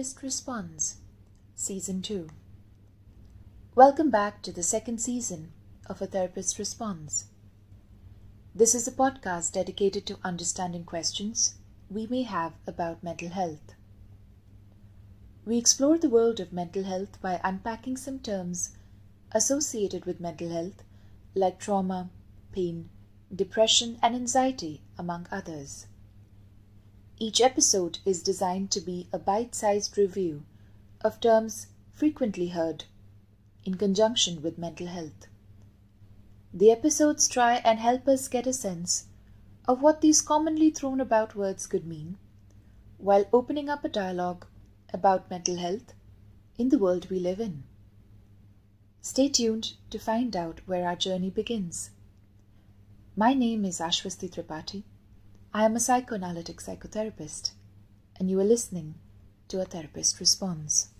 Therapist Responds, Season 2. Welcome back to the second season of A Therapist Responds. This is a podcast dedicated to understanding questions we may have about mental health. We explore the world of mental health by unpacking some terms associated with mental health like trauma, pain, depression, and anxiety, among others. Each episode is designed to be a bite-sized review of terms frequently heard in conjunction with mental health. The episodes try and help us get a sense of what these commonly thrown about words could mean, while opening up a dialogue about mental health in the world we live in. Stay tuned to find out where our journey begins. My name is Ashwasti Tripathi. I am a psychoanalytic psychotherapist, and you are listening to A Therapist Responds.